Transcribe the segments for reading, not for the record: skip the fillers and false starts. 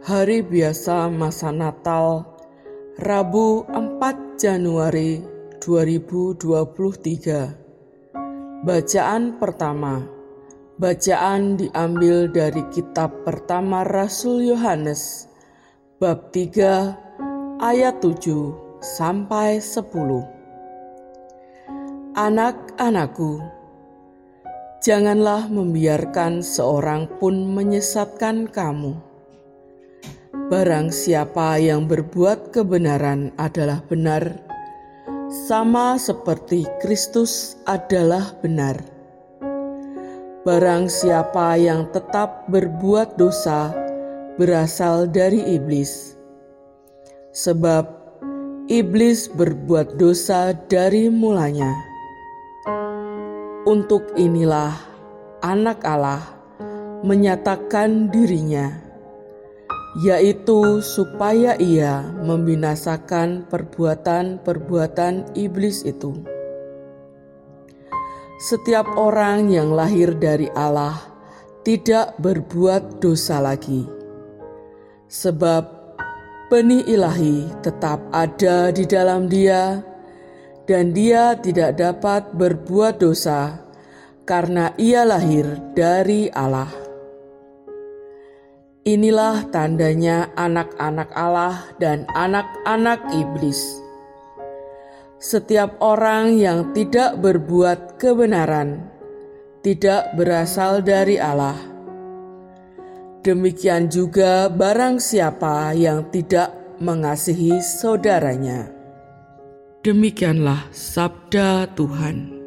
Hari Biasa Masa Natal, Rabu 4 Januari 2023. Bacaan pertama. Bacaan diambil dari kitab pertama Rasul Yohanes, bab 3 ayat 7 sampai 10. Anak-anakku, janganlah membiarkan seorang pun menyesatkan kamu. Barang siapa yang berbuat kebenaran adalah benar, sama seperti Kristus adalah benar. Barang siapa yang tetap berbuat dosa berasal dari iblis, sebab iblis berbuat dosa dari mulanya. Untuk inilah Anak Allah menyatakan dirinya, yaitu supaya ia membinasakan perbuatan-perbuatan iblis itu. Setiap orang yang lahir dari Allah tidak berbuat dosa lagi, sebab benih ilahi tetap ada di dalam dia, dan dia tidak dapat berbuat dosa karena ia lahir dari Allah. Inilah tandanya anak-anak Allah dan anak-anak iblis. Setiap orang yang tidak berbuat kebenaran tidak berasal dari Allah. Demikian juga barang siapa yang tidak mengasihi saudaranya. Demikianlah sabda Tuhan.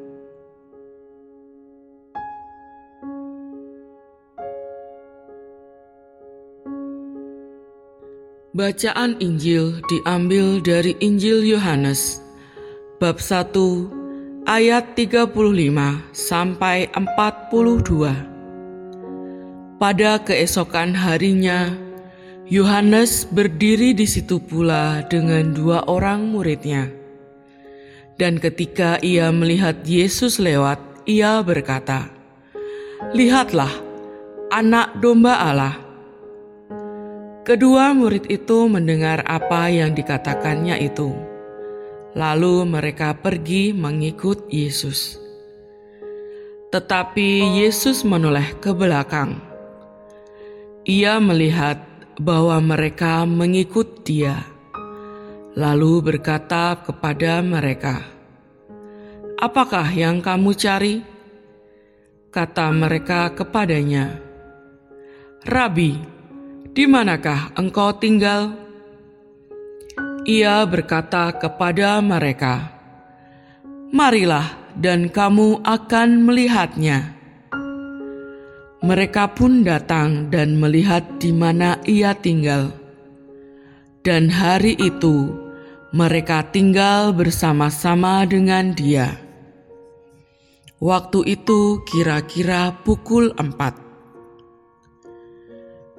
Bacaan Injil diambil dari Injil Yohanes, bab 1, ayat 35 sampai 42. Pada keesokan harinya, Yohanes berdiri di situ pula dengan dua orang muridnya. Dan ketika ia melihat Yesus lewat, ia berkata, "Lihatlah, Anak Domba Allah." Kedua murid itu mendengar apa yang dikatakannya itu, lalu mereka pergi mengikut Yesus. Tetapi Yesus menoleh ke belakang. Ia melihat bahwa mereka mengikut dia, lalu berkata kepada mereka, "Apakah yang kamu cari?" Kata mereka kepadanya, "Rabi, di manakah engkau tinggal?" Ia berkata kepada mereka, "Marilah dan kamu akan melihatnya." Mereka pun datang dan melihat di mana ia tinggal. Dan hari itu mereka tinggal bersama-sama dengan dia. Waktu itu kira-kira pukul 4.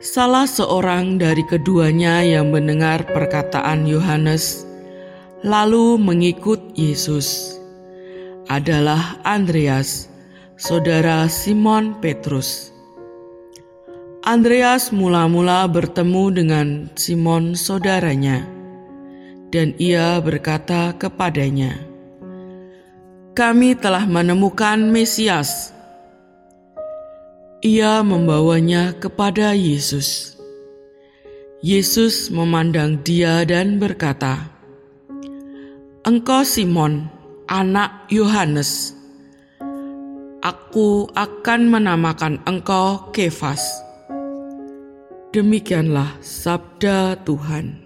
Salah seorang dari keduanya yang mendengar perkataan Yohanes lalu mengikut Yesus adalah Andreas, saudara Simon Petrus. Andreas mula-mula bertemu dengan Simon saudaranya, dan ia berkata kepadanya, "Kami telah menemukan Mesias." Ia membawanya kepada Yesus. Yesus memandang dia dan berkata, "Engkau Simon, anak Yohanes. Aku akan menamakan engkau Kefas." Demikianlah sabda Tuhan.